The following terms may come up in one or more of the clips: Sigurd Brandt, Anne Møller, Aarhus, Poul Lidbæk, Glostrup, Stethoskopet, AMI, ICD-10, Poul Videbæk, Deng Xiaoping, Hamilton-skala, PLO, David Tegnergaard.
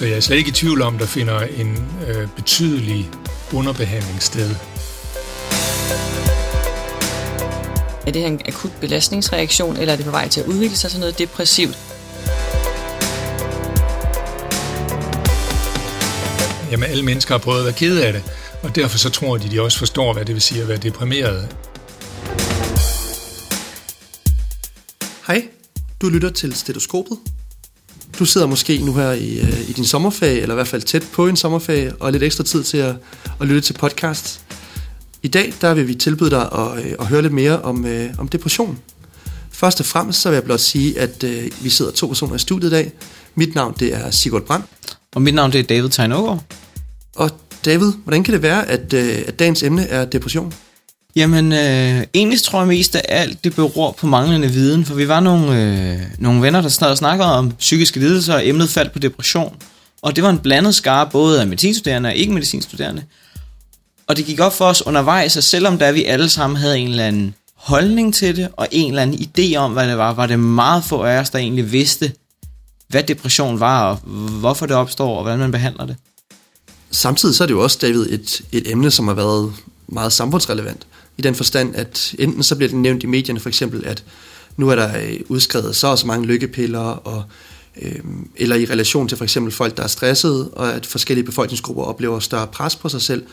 Så jeg er slet ikke i tvivl om, der finder en betydelig underbehandling sted. Er det her en akut belastningsreaktion, eller er det på vej til at udvikle sig til noget depressivt? Jamen, alle mennesker har prøvet at være kede af det, og derfor så tror de, de også forstår, hvad det vil sige at være deprimeret. Hej, du lytter til Stethoskopet. Du sidder måske nu her i din sommerferie, eller i hvert fald tæt på en sommerferie, og lidt ekstra tid til at lytte til podcasts. I dag der vil vi tilbyde dig at høre lidt mere om depression. Først og fremmest så vil jeg blot sige, at vi sidder to personer i studiet i dag. Mit navn det er Sigurd Brandt. Og mit navn det er David Tegnergaard. Og David, hvordan kan det være, at dagens emne er depression? Jamen, egentlig tror jeg mest af alt, det beror på manglende viden, for vi var nogle venner, der snakkede om psykiske lidelser, og emnet faldt på depression. Og det var en blandet skare, både af medicinstuderende og ikke-medicinstuderende. Og det gik op for os undervejs, at selvom da vi alle sammen havde en eller anden holdning til det, og en eller anden idé om, hvad det var det meget få af os, der egentlig vidste, hvad depression var, og hvorfor det opstår, og hvordan man behandler det. Samtidig så er det jo også, David, et emne, som har været meget samfundsrelevant. I den forstand, at enten så bliver det nævnt i medierne for eksempel, at nu er der udskrevet så og så mange lykkepiller, og, eller i relation til for eksempel folk, der er stressede, og at forskellige befolkningsgrupper oplever større pres på sig selv.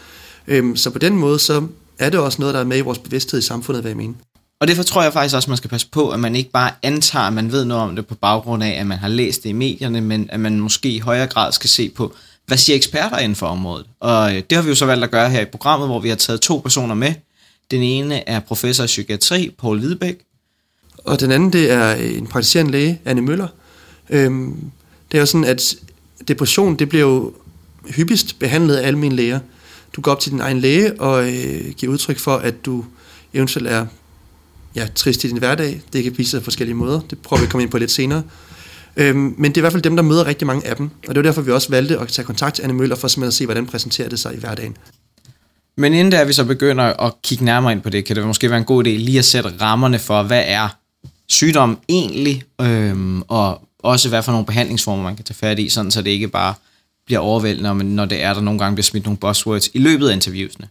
Så på den måde, så er det også noget, der er med i vores bevidsthed i samfundet, hvad jeg mener. Og derfor tror jeg faktisk også, at man skal passe på, at man ikke bare antager, at man ved noget om det på baggrund af, at man har læst det i medierne, men at man måske i højere grad skal se på, hvad siger eksperter inden for området? Og det har vi jo så valgt at gøre her i programmet, hvor vi har taget to personer med. Den ene er professor i psykiatri, Poul Lidbæk. Og den anden, det er en praktiserende læge, Anne Møller. Det er jo sådan, at depression, det bliver jo hyppigst behandlet af almene læger. Du går op til din egen læge og giver udtryk for, at du eventuelt er trist i din hverdag. Det kan vise sig på forskellige måder. Det prøver vi at komme ind på lidt senere. Men det er i hvert fald dem, der møder rigtig mange af dem. Og det var derfor, vi også valgte at tage kontakt til Anne Møller for simpelthen at se, hvordan præsenterer det sig i hverdagen. Men inden da vi så begynder at kigge nærmere ind på det, kan det måske være en god idé lige at sætte rammerne for, hvad er sygdom egentlig, og også hvad for nogle behandlingsformer, man kan tage fat i, sådan så det ikke bare bliver overvældende, men når det er, der nogle gange bliver smidt nogle buzzwords i løbet af interviewsene.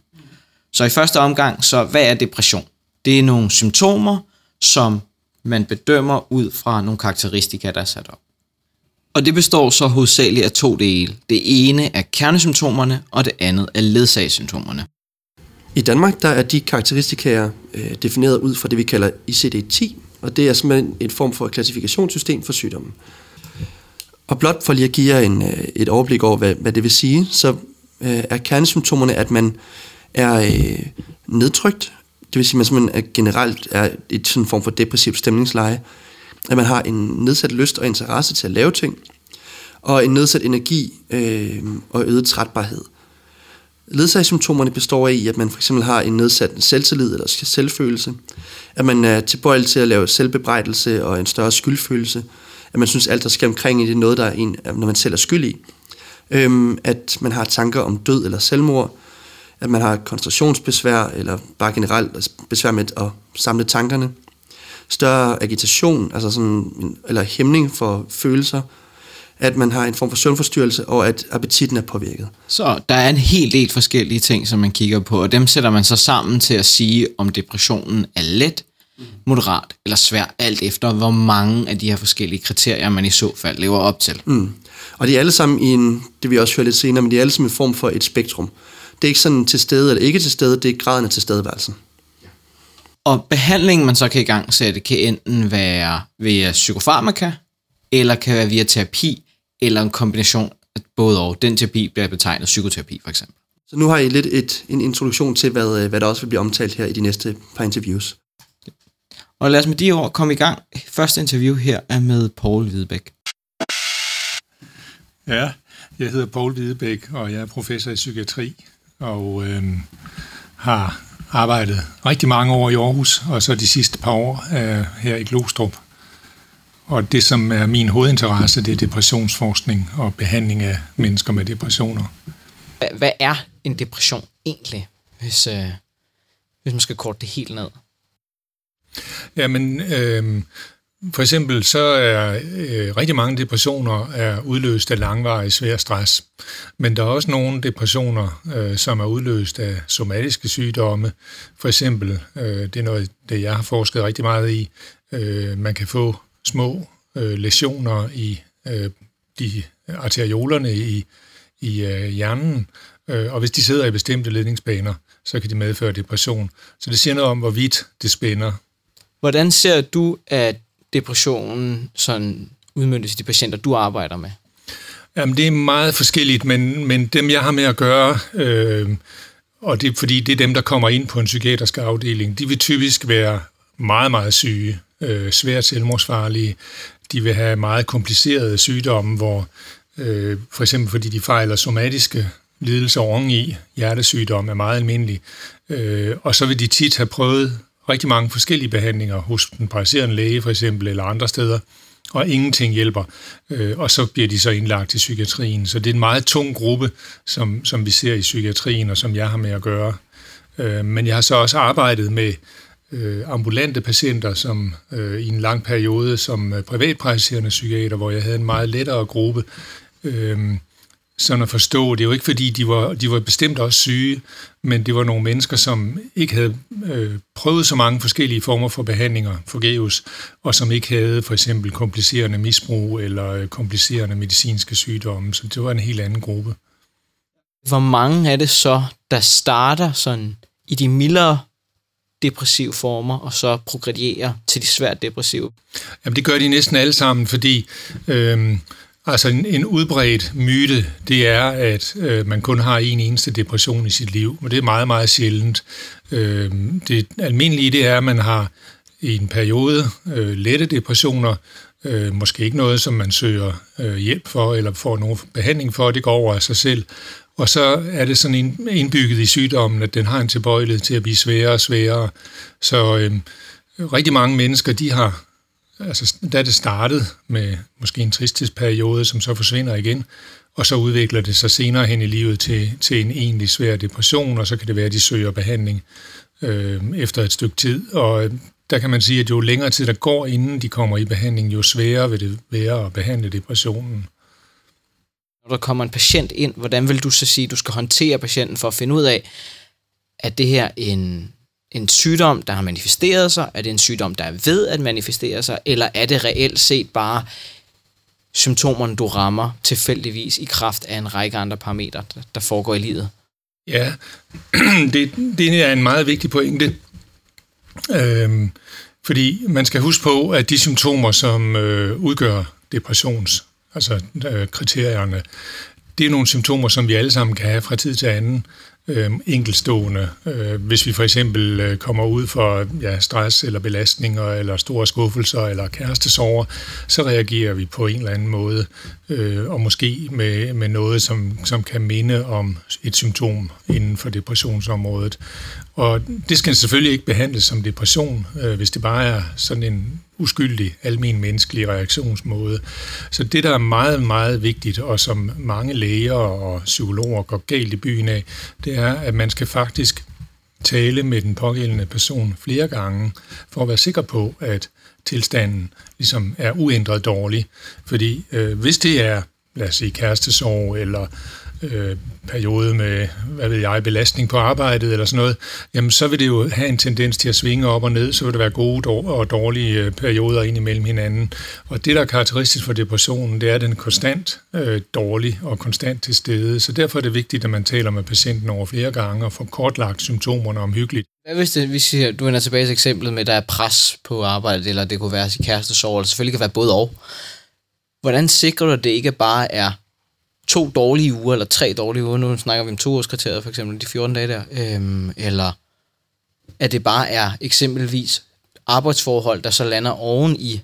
Så i første omgang, så hvad er depression? Det er nogle symptomer, som man bedømmer ud fra nogle karakteristika, der er sat op. Og det består så hovedsageligt af to dele. Det ene er kernesymptomerne, og det andet er ledsagssymptomerne. I Danmark der er de karakteristika defineret ud fra det, vi kalder ICD-10, og det er simpelthen en form for klassifikationssystem for sygdommen. Og blot for lige at give jer et overblik over, hvad det vil sige, så er kernesymptomerne, at man er nedtrykt. Det vil sige, at man generelt er i sådan en form for depressiv stemningsleje. At man har en nedsat lyst og interesse til at lave ting. Og en nedsat energi og øget trætbarhed. Ledsagssymptomerne består i, at man for eksempel har en nedsat selvtillid eller selvfølelse. At man er tilbøjelig til at lave selvbebrejdelse og en større skyldfølelse. At man synes, alt der sker omkring det er noget, der er en, når man selv er skyld i. At man har tanker om død eller selvmord. At man har koncentrationsbesvær, eller bare generelt besvær med at samle tankerne. Større agitation, altså sådan, eller hæmning for følelser. At man har en form for søvnforstyrrelse, og at appetitten er påvirket. Så der er en hel del forskellige ting, som man kigger på, og dem sætter man så sammen til at sige, om depressionen er let, moderat eller svær, alt efter hvor mange af de her forskellige kriterier, man i så fald lever op til. Mm. Og de er alle sammen i en, det vi også hører lidt senere, men de er alle sammen i form for et spektrum. Det er ikke sådan til stede eller ikke til stede, det er graden af tilstedeværelsen. Og behandlingen, man så kan i gang sætte, kan enten være via psykofarmaka, eller kan være via terapi, eller en kombination af både og. Den terapi bliver betegnet psykoterapi, for eksempel. Så nu har I lidt en introduktion til, hvad der også vil blive omtalt her i de næste par interviews. Og lad os med de ord komme i gang. Første interview her er med Poul Videbæk. Ja, jeg hedder Poul Videbæk, og jeg er professor i psykiatri. Og har arbejdet rigtig mange år i Aarhus, og så de sidste par år her i Glostrup. Og det, som er min hovedinteresse, det er depressionsforskning og behandling af mennesker med depressioner. Hvad er en depression egentlig, hvis man skal korte det helt ned? Jamen, For eksempel så er rigtig mange depressioner er udløst af langvarig svær stress, men der er også nogle depressioner, som er udløst af somatiske sygdomme. For eksempel, det er noget, det jeg har forsket rigtig meget i, man kan få små læsioner i de arteriolerne i hjernen, og hvis de sidder i bestemte ledningsbaner, så kan de medføre depression. Så det siger noget om, hvor vidt det spænder. Hvordan ser du, at depressionen sådan udmøntes i de patienter, du arbejder med? Jamen, det er meget forskelligt, men dem, jeg har med at gøre, og det er fordi, det er dem, der kommer ind på en psykiatrisk afdeling, de vil typisk være meget, meget syge, svært selvmordsfarlige. De vil have meget komplicerede sygdomme, hvor for eksempel fordi de fejler somatiske lidelser oveni, hjertesygdom er meget almindelig, og så vil de tit have prøvet rigtig mange forskellige behandlinger hos den praktiserende læge for eksempel, eller andre steder, og ingenting hjælper. Og så bliver de så indlagt i psykiatrien. Så det er en meget tung gruppe, som vi ser i psykiatrien, og som jeg har med at gøre. Men jeg har så også arbejdet med ambulante patienter, som i en lang periode som privatpraktiserende psykiater, hvor jeg havde en meget lettere gruppe, sådan at forstå. Det er jo ikke, fordi de var bestemt også syge, men det var nogle mennesker, som ikke havde prøvet så mange forskellige former for behandlinger forgæves, og som ikke havde for eksempel komplicerende misbrug eller komplicerende medicinske sygdomme. Så det var en helt anden gruppe. Hvor mange er det så, der starter sådan i de mildere depressive former, og så progredierer til de svært depressive? Jamen, det gør de næsten alle sammen, fordi altså en udbredt myte, det er, at man kun har en eneste depression i sit liv, men det er meget, meget sjældent. Det almindelige, det er, at man har i en periode lette depressioner, måske ikke noget, som man søger hjælp for, eller får nogen behandling for, det går over af sig selv. Og så er det sådan indbygget i sygdommen, at den har en tilbøjelighed til at blive sværere og sværere. Så rigtig mange mennesker, de har... Altså, da det startede med måske en tristhedsperiode, som så forsvinder igen, og så udvikler det sig senere hen i livet til en egentlig svær depression, og så kan det være, at de søger behandling efter et stykke tid. Og der kan man sige, at jo længere tid der går, inden de kommer i behandling, jo sværere vil det være at behandle depressionen. Når der kommer en patient ind, hvordan vil du så sige, at du skal håndtere patienten for at finde ud af, at det her en sygdom, der har manifesteret sig? Er det en sygdom, der er ved at manifestere sig? Eller er det reelt set bare symptomerne, du rammer tilfældigvis i kraft af en række andre parametre, der foregår i livet? Ja, det er en meget vigtig pointe. Fordi man skal huske på, at de symptomer, som udgør kriterierne, det er nogle symptomer, som vi alle sammen kan have fra tid til anden, enkeltstående. Hvis vi for eksempel kommer ud for stress eller belastninger eller store skuffelser eller kærestesorger, så reagerer vi på en eller anden måde, og måske med noget, som kan minde om et symptom inden for depressionsområdet. Og det skal selvfølgelig ikke behandles som depression, hvis det bare er sådan en uskyldig, almen menneskelig reaktionsmåde. Så det, der er meget, meget vigtigt, og som mange læger og psykologer går galt i byen af, det er, at man skal faktisk tale med den pågældende person flere gange, for at være sikker på, at tilstanden ligesom er uændret dårlig. Fordi hvis det er, lad os sige, kærestesorg eller periode med, belastning på arbejdet eller sådan noget, jamen så vil det jo have en tendens til at svinge op og ned, så vil der være gode og dårlige perioder ind imellem hinanden. Og det, der er karakteristisk for depressionen, det er, at den er konstant dårlig og konstant til stede, så derfor er det vigtigt, at man taler med patienten over flere gange og får kortlagt symptomerne omhyggeligt. Hvad hvis du vender tilbage til eksemplet med, at der er pres på arbejdet, eller det kunne være i kærestesorg, eller selvfølgelig kan være både og. Hvordan sikrer du, at det ikke bare er 2 dårlige uger, eller 3 dårlige uger, nu snakker vi om 2-årskriteriet for eksempel, de 14 dage der, eller at det bare er eksempelvis arbejdsforhold, der så lander oven i,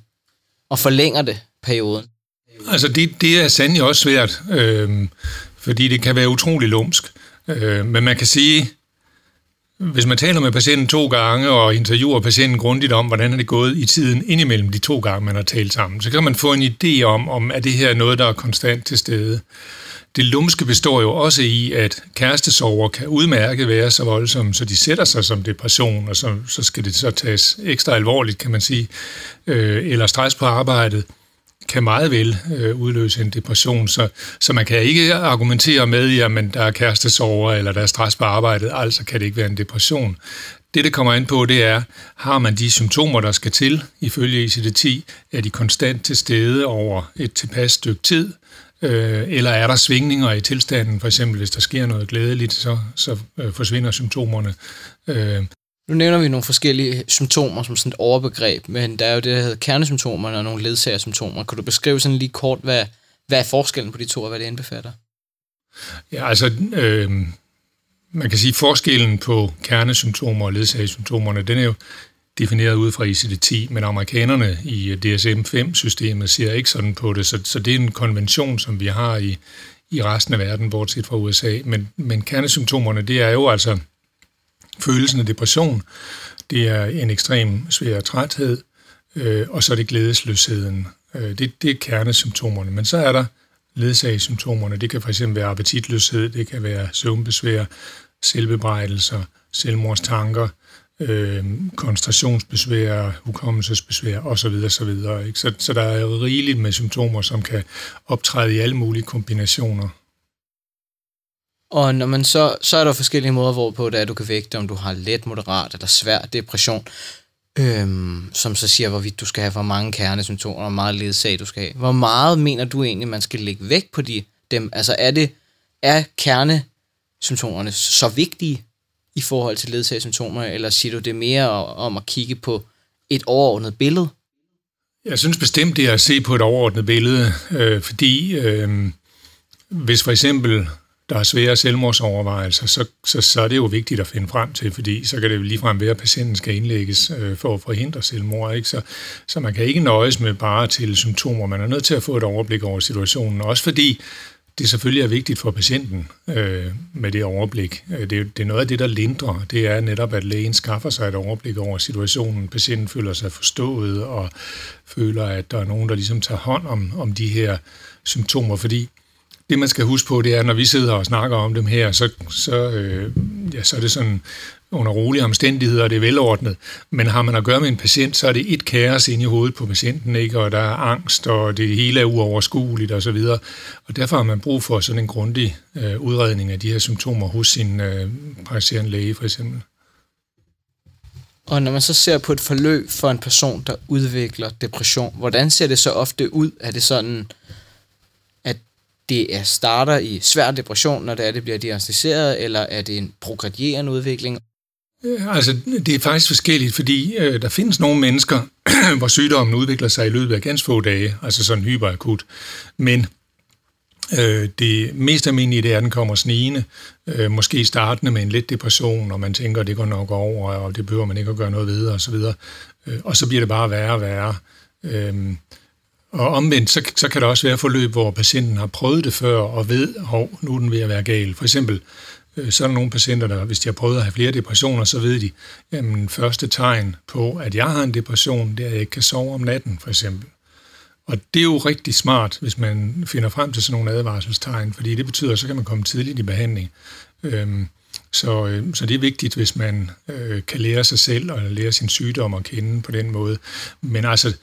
og forlænger det perioden? Altså det er sandelig også svært, fordi det kan være utrolig lumsk, men man kan sige, hvis man taler med patienten 2 gange og interviewer patienten grundigt om, hvordan er det gået i tiden indimellem de 2 gange, man har talt sammen, så kan man få en idé om er det her noget, der er konstant til stede. Det lumske består jo også i, at kærestesorger kan udmærket være så voldsomme, så de sætter sig som depression, og så skal det så tages ekstra alvorligt, kan man sige. Eller stress på arbejdet kan meget vel udløse en depression, så man kan ikke argumentere med, jamen der er kærestesorger, eller der er stress på arbejdet, altså kan det ikke være en depression. Det kommer ind på, det er, har man de symptomer, der skal til, ifølge ICD-10, er de konstant til stede over et tilpas stykke tid, eller er der svingninger i tilstanden, for eksempel hvis der sker noget glædeligt, så forsvinder symptomerne. Nu nævner vi nogle forskellige symptomer som sådan et overbegreb, men der er jo det, der hedder kernesymptomerne og nogle ledsagersymptomer. Kan du beskrive sådan lige kort, hvad er forskellen på de to, og hvad det indbefatter? Ja, altså man kan sige, at forskellen på kernesymptomer og ledsagersymptomerne, den er jo defineret ud fra ICD-10, men amerikanerne i DSM-5-systemet ser ikke sådan på det, så det er en konvention, som vi har i resten af verden, bortset fra USA. Men kernesymptomerne, det er jo altså følelsen af depression, det er en ekstrem svær træthed, og så er det glædesløsheden. Det er kernesymptomerne, men så er der ledsagersymptomerne. Det kan fx være appetitløshed, det kan være søvnbesvær, selvbebrejdelser, selvmordstanker, koncentrationsbesvær, hukommelsesbesvær osv. Så der er rigeligt med symptomer, som kan optræde i alle mulige kombinationer. Og når man så er der forskellige måder, hvorpå det er, du kan vægte, om du har let, moderat eller svær depression, som så siger, hvorvidt du skal have for mange kernesymptomer, og hvor meget ledsag du skal have. Hvor meget mener du egentlig, man skal lægge vægt på dem? Altså er kernesymptomerne så vigtige i forhold til ledsagersymptomer, eller siger du det mere om at kigge på et overordnet billede? Jeg synes bestemt, det er at se på et overordnet billede, fordi hvis for eksempel der er svære selvmordsovervejelser, så er det jo vigtigt at finde frem til, fordi så kan det jo ligefrem være, at patienten skal indlægges for at forhindre selvmord. Ikke? Så man kan ikke nøjes med bare til symptomer. Man er nødt til at få et overblik over situationen, også fordi det selvfølgelig er vigtigt for patienten med det overblik. Det er noget af det, der lindrer. Det er netop, at lægen skaffer sig et overblik over situationen. Patienten føler sig forstået og føler, at der er nogen, der ligesom tager hånd om de her symptomer, fordi det, man skal huske på, det er, når vi sidder og snakker om dem her, så er det sådan under rolige omstændigheder, og det er velordnet. Men har man at gøre med en patient, så er det et kaos inde i hovedet på patienten, ikke? Og der er angst, og det hele er uoverskueligt osv. Og derfor har man brug for sådan en grundig udredning af de her symptomer hos sin praktiserende læge, for eksempel. Og når man så ser på et forløb for en person, der udvikler depression, hvordan ser det så ofte ud? Er det sådan, det starter i svær depression, når det bliver diagnosticeret, eller er det en progredierende udvikling? Altså, det er faktisk forskelligt, fordi der findes nogle mennesker, hvor sygdommen udvikler sig i løbet af ganske få dage, altså sådan hyperakut. Men det mest almindelige, det er, at den kommer snigende, måske startende med en let depression, og man tænker, at det går nok over, og det behøver man ikke at gøre noget ved, og så videre. Og så bliver det bare værre og værre. Og omvendt, så kan der også være forløb, hvor patienten har prøvet det før og ved, nu er den ved at være gal. For eksempel, så er der nogle patienter, der, hvis de har prøvet at have flere depressioner, så ved de, jamen første tegn på, at jeg har en depression, det er, at jeg ikke kan sove om natten, for eksempel. Og det er jo rigtig smart, hvis man finder frem til sådan nogle advarselstegn, fordi det betyder, så kan man komme tidligt i behandling. Så det er vigtigt, hvis man kan lære sig selv og lære sin sygdom at kende på den måde. Men altså,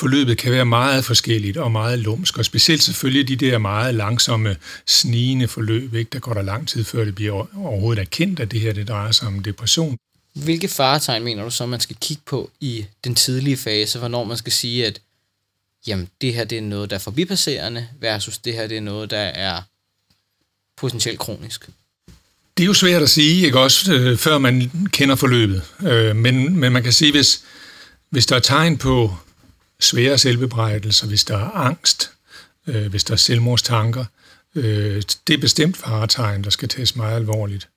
forløbet kan være meget forskelligt og meget lumsk, og specielt selvfølgelig de der meget langsomme, snigende forløb, ikke? Der går der lang tid, før det bliver overhovedet erkendt, at det her det drejer sig om depression. Hvilke faretegn mener du så, man skal kigge på i den tidlige fase, hvornår man skal sige, at jamen, det her det er noget, der er forbipasserende, versus det her det er noget, der er potentielt kronisk? Det er jo svært at sige, ikke også, før man kender forløbet. Men man kan sige, hvis der er tegn på svære selvbebrejdelser, hvis der er angst, hvis der er selvmordstanker. Det er bestemt faretegn, der skal tages meget alvorligt.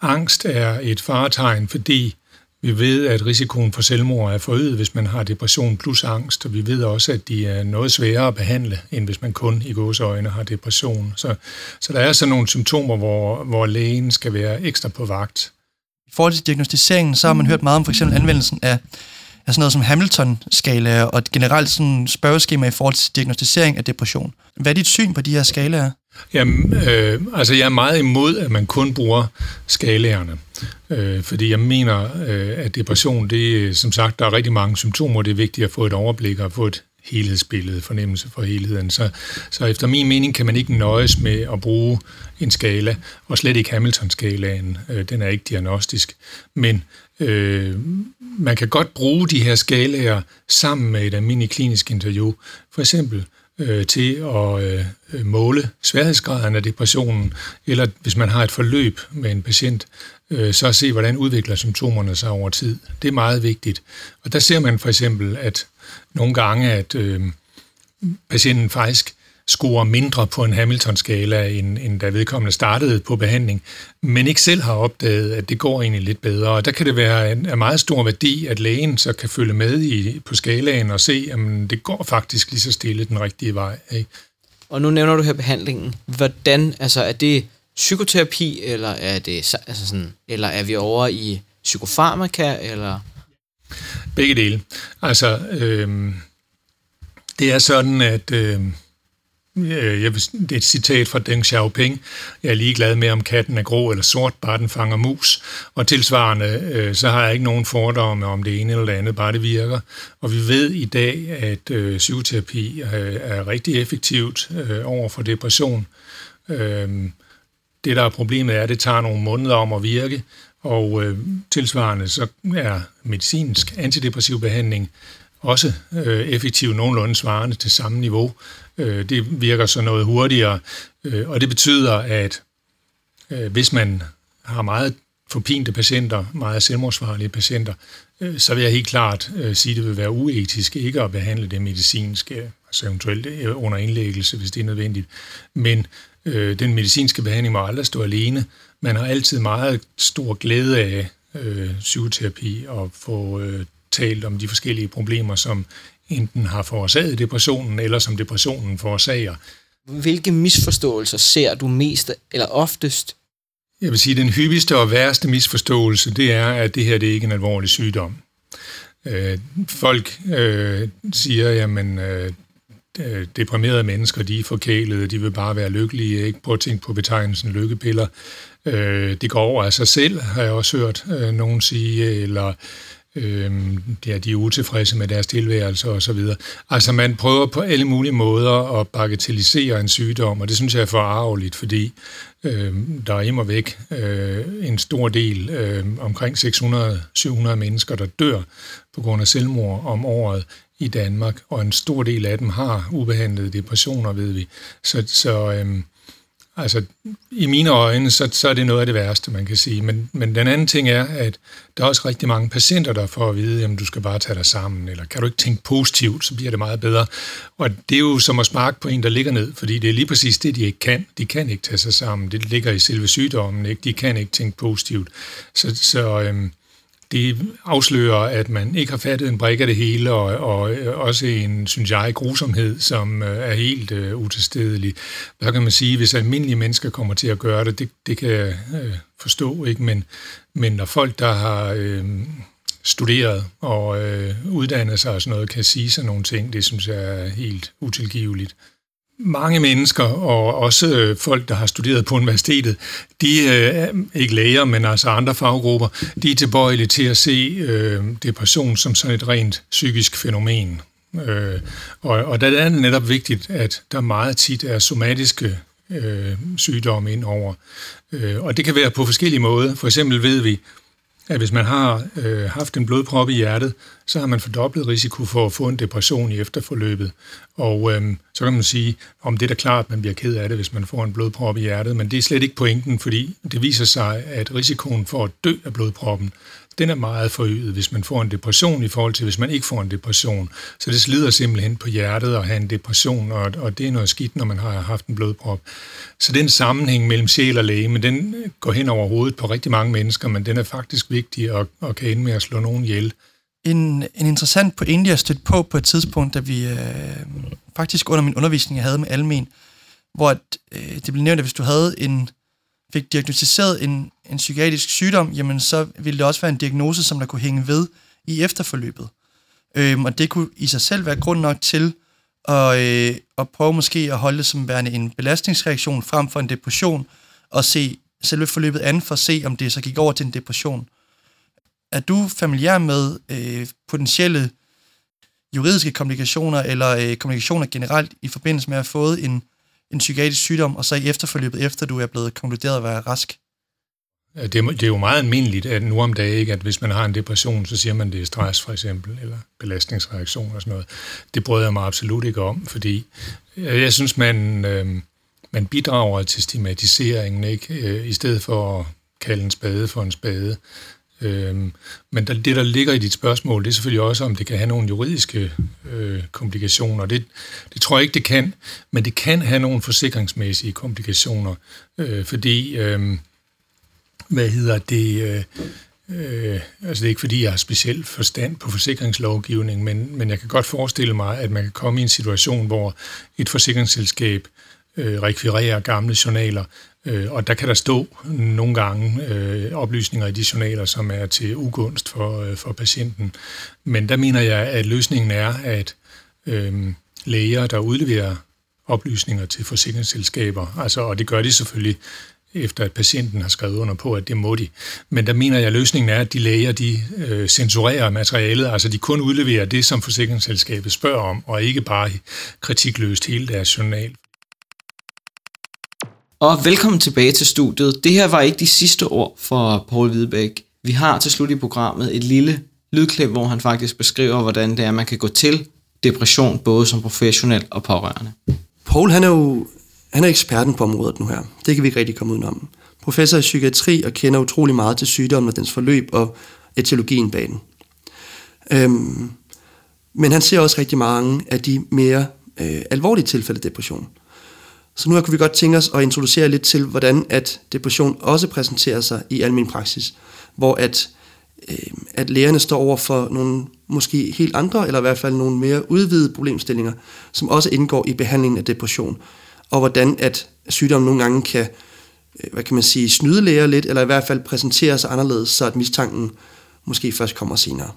Angst er et faretegn, fordi vi ved, at risikoen for selvmord er forøget, hvis man har depression plus angst, og vi ved også, at de er noget sværere at behandle, end hvis man kun i gåseøjne har depression. Så der er sådan nogle symptomer, hvor lægen skal være ekstra på vagt. I forhold til diagnostiseringen, så har man hørt meget om for eksempel anvendelsen af af sådan noget som Hamilton-skala og generelt sådan spørgeskema i forhold til diagnostisering af depression. Hvad er dit syn på de her skalaer? Jamen, altså jeg er meget imod, at man kun bruger skalaerne, fordi jeg mener, at depression, det som sagt, der er rigtig mange symptomer, det er vigtigt at få et overblik og få et helhedsbillede, fornemmelse for helheden. Så efter min mening kan man ikke nøjes med at bruge en skala, og slet ikke Hamilton-skalaen, den er ikke diagnostisk, men man kan godt bruge de her skalaer sammen med et almindeligt klinisk interview, for eksempel til at måle sværhedsgraden af depressionen, eller hvis man har et forløb med en patient, så at se, hvordan udvikler symptomerne sig over tid. Det er meget vigtigt. Og der ser man for eksempel, at nogle gange, at patienten faktisk scorer mindre på en Hamilton-skala, end da vedkommende startede på behandling, men ikke selv har opdaget, at det går egentlig lidt bedre. Og der kan det være en meget stor værdi, at lægen så kan følge med på skalaen og se, at det går faktisk lige så stille den rigtige vej. Ikke? Og nu nævner du her behandlingen. Hvordan, altså er det psykoterapi, eller er det altså sådan, eller er vi over i psykofarmaka, eller? Begge dele. Altså, det er sådan, at det er et citat fra Deng Xiaoping. Jeg er ligeglad med, om katten er grå eller sort, bare den fanger mus. Og tilsvarende, så har jeg ikke nogen fordomme om det ene eller det andet, bare det virker. Og vi ved i dag, at psykoterapi er rigtig effektivt over for depression. Det, der er problemet, er, at det tager nogle måneder om at virke. Og tilsvarende, så er medicinsk antidepressiv behandling også effektiv nogenlunde svarende til samme niveau. Det virker så noget hurtigere, og det betyder, at hvis man har meget forpinte patienter, meget selvmordsfarlige patienter, så vil jeg helt klart sige, at det vil være uetisk ikke at behandle det medicinsk, altså eventuelt under indlæggelse, hvis det er nødvendigt. Men den medicinske behandling må aldrig stå alene. Man har altid meget stor glæde af psykoterapi og få talt om de forskellige problemer, som enten har forårsaget depressionen, eller som depressionen forårsager. Hvilke misforståelser ser du mest eller oftest? Jeg vil sige, at den hyppigste og værste misforståelse, det er, at det her det er ikke en alvorlig sygdom. Folk siger, jamen deprimerede mennesker, de er forkælede, de vil bare være lykkelige, ikke? Prøv at tænke på betegnelsen lykkepiller. Det går over af sig selv, har jeg også hørt nogen sige, eller ja, de er utilfredse med deres tilværelse og så videre. Altså man prøver på alle mulige måder at bagatellisere en sygdom, og det synes jeg er forargeligt, fordi der er imod væk en stor del, omkring 600-700 mennesker, der dør på grund af selvmord om året i Danmark, og en stor del af dem har ubehandlede depressioner, ved vi. Altså, i mine øjne, så er det noget af det værste, man kan sige. Men den anden ting er, at der er også rigtig mange patienter, der får at vide, jamen, du skal bare tage dig sammen, eller kan du ikke tænke positivt, så bliver det meget bedre. Og det er jo som at sparke på en, der ligger ned, fordi det er lige præcis det, de ikke kan. De kan ikke tage sig sammen. Det ligger i selve sygdommen, ikke? De kan ikke tænke positivt. Så det afslører, at man ikke har fattet en brik af det hele, og også en, synes jeg, grusomhed, som er helt utilstedelig. Så kan man sige, hvis almindelige mennesker kommer til at gøre det, det kan jeg forstå, ikke? Men når folk, der har studeret og uddannet sig og sådan noget, kan sige sådan nogle ting, det synes jeg er helt utilgiveligt. Mange mennesker, og også folk, der har studeret på universitetet, de er ikke læger, men altså andre faggrupper, de er tilbøjelige til at se depression som sådan et rent psykisk fænomen. Og der er det netop vigtigt, at der meget tit er somatiske sygdomme indover. Og det kan være på forskellige måder. For eksempel ved vi, at hvis man har haft en blodprop i hjertet, så har man fordoblet risiko for at få en depression i efterforløbet. Og så kan man sige, om det er da klart, at man bliver ked af det, hvis man får en blodprop i hjertet, men det er slet ikke pointen, fordi det viser sig, at risikoen for at dø af blodproppen, den er meget forøget, hvis man får en depression i forhold til, hvis man ikke får en depression. Så det slider simpelthen på hjertet at have en depression, og det er noget skidt, når man har haft en blodprop. Så den sammenhæng mellem sjæl og læge, men den går hen over hovedet på rigtig mange mennesker, men den er faktisk vigtig og kan ende med at slå nogen ihjel. En interessant pointe, jeg stødte på et tidspunkt, da vi faktisk under min undervisning, jeg havde med almen, hvor det blev nævnt, at hvis du fik diagnostiseret en psykiatrisk sygdom, jamen så ville det også være en diagnose, som der kunne hænge ved i efterforløbet. Og det kunne i sig selv være grund nok til at prøve måske at holde det som værende en belastningsreaktion frem for en depression, og se selve forløbet an for at se, om det så gik over til en depression. Er du familiær med potentielle juridiske komplikationer eller komplikationer generelt i forbindelse med at have fået en psykiatrisk sygdom, og så i efterforløbet, efter du er blevet konkluderet at være rask? Det er jo meget almindeligt, at nu om dagen, ikke, at hvis man har en depression, så siger man, det er stress for eksempel, eller belastningsreaktion og sådan noget. Det bryder jeg mig absolut ikke om, fordi jeg synes, man bidrager til stigmatiseringen, ikke? I stedet for at kalde en spade for en spade. Men det, der ligger i dit spørgsmål, det er selvfølgelig også, om det kan have nogle juridiske komplikationer. Det tror jeg ikke, det kan, men det kan have nogle forsikringsmæssige komplikationer, fordi... altså det er ikke fordi, jeg har speciel forstand på forsikringslovgivning, men jeg kan godt forestille mig, at man kan komme i en situation, hvor et forsikringsselskab rekvirerer gamle journaler, og der kan der stå nogle gange oplysninger i de journaler, som er til ugunst for patienten. Men der mener jeg, at løsningen er, at læger, der udleverer oplysninger til forsikringsselskaber, altså, og det gør de selvfølgelig, efter at patienten har skrevet under på, at det må de. Men der mener jeg, at løsningen er, at de læger, de censurerer materialet, altså de kun udleverer det, som forsikringsselskabet spørger om, og ikke bare kritikløst hele deres journal. Og velkommen tilbage til studiet. Det her var ikke de sidste ord for Poul Videbæk. Vi har til slut i programmet et lille lydklip, hvor han faktisk beskriver, hvordan det er, man kan gå til depression, både som professionel og pårørende. Poul, han er eksperten på området nu her. Det kan vi ikke rigtig komme udenom. Professor i psykiatri og kender utrolig meget til sygdommen og dens forløb og etiologien bag den. Men han ser også rigtig mange af de mere alvorlige tilfælde af depression. Så nu kan vi godt tænke os at introducere lidt til, hvordan at depression også præsenterer sig i almen praksis, hvor at lægerne står over for nogle måske helt andre, eller i hvert fald nogle mere udvidede problemstillinger, som også indgår i behandlingen af depression. Og hvordan at sygdommen nogle gange kan, hvad kan man sige, snyde læger lidt, eller i hvert fald præsentere sig anderledes, så at mistanken måske først kommer senere.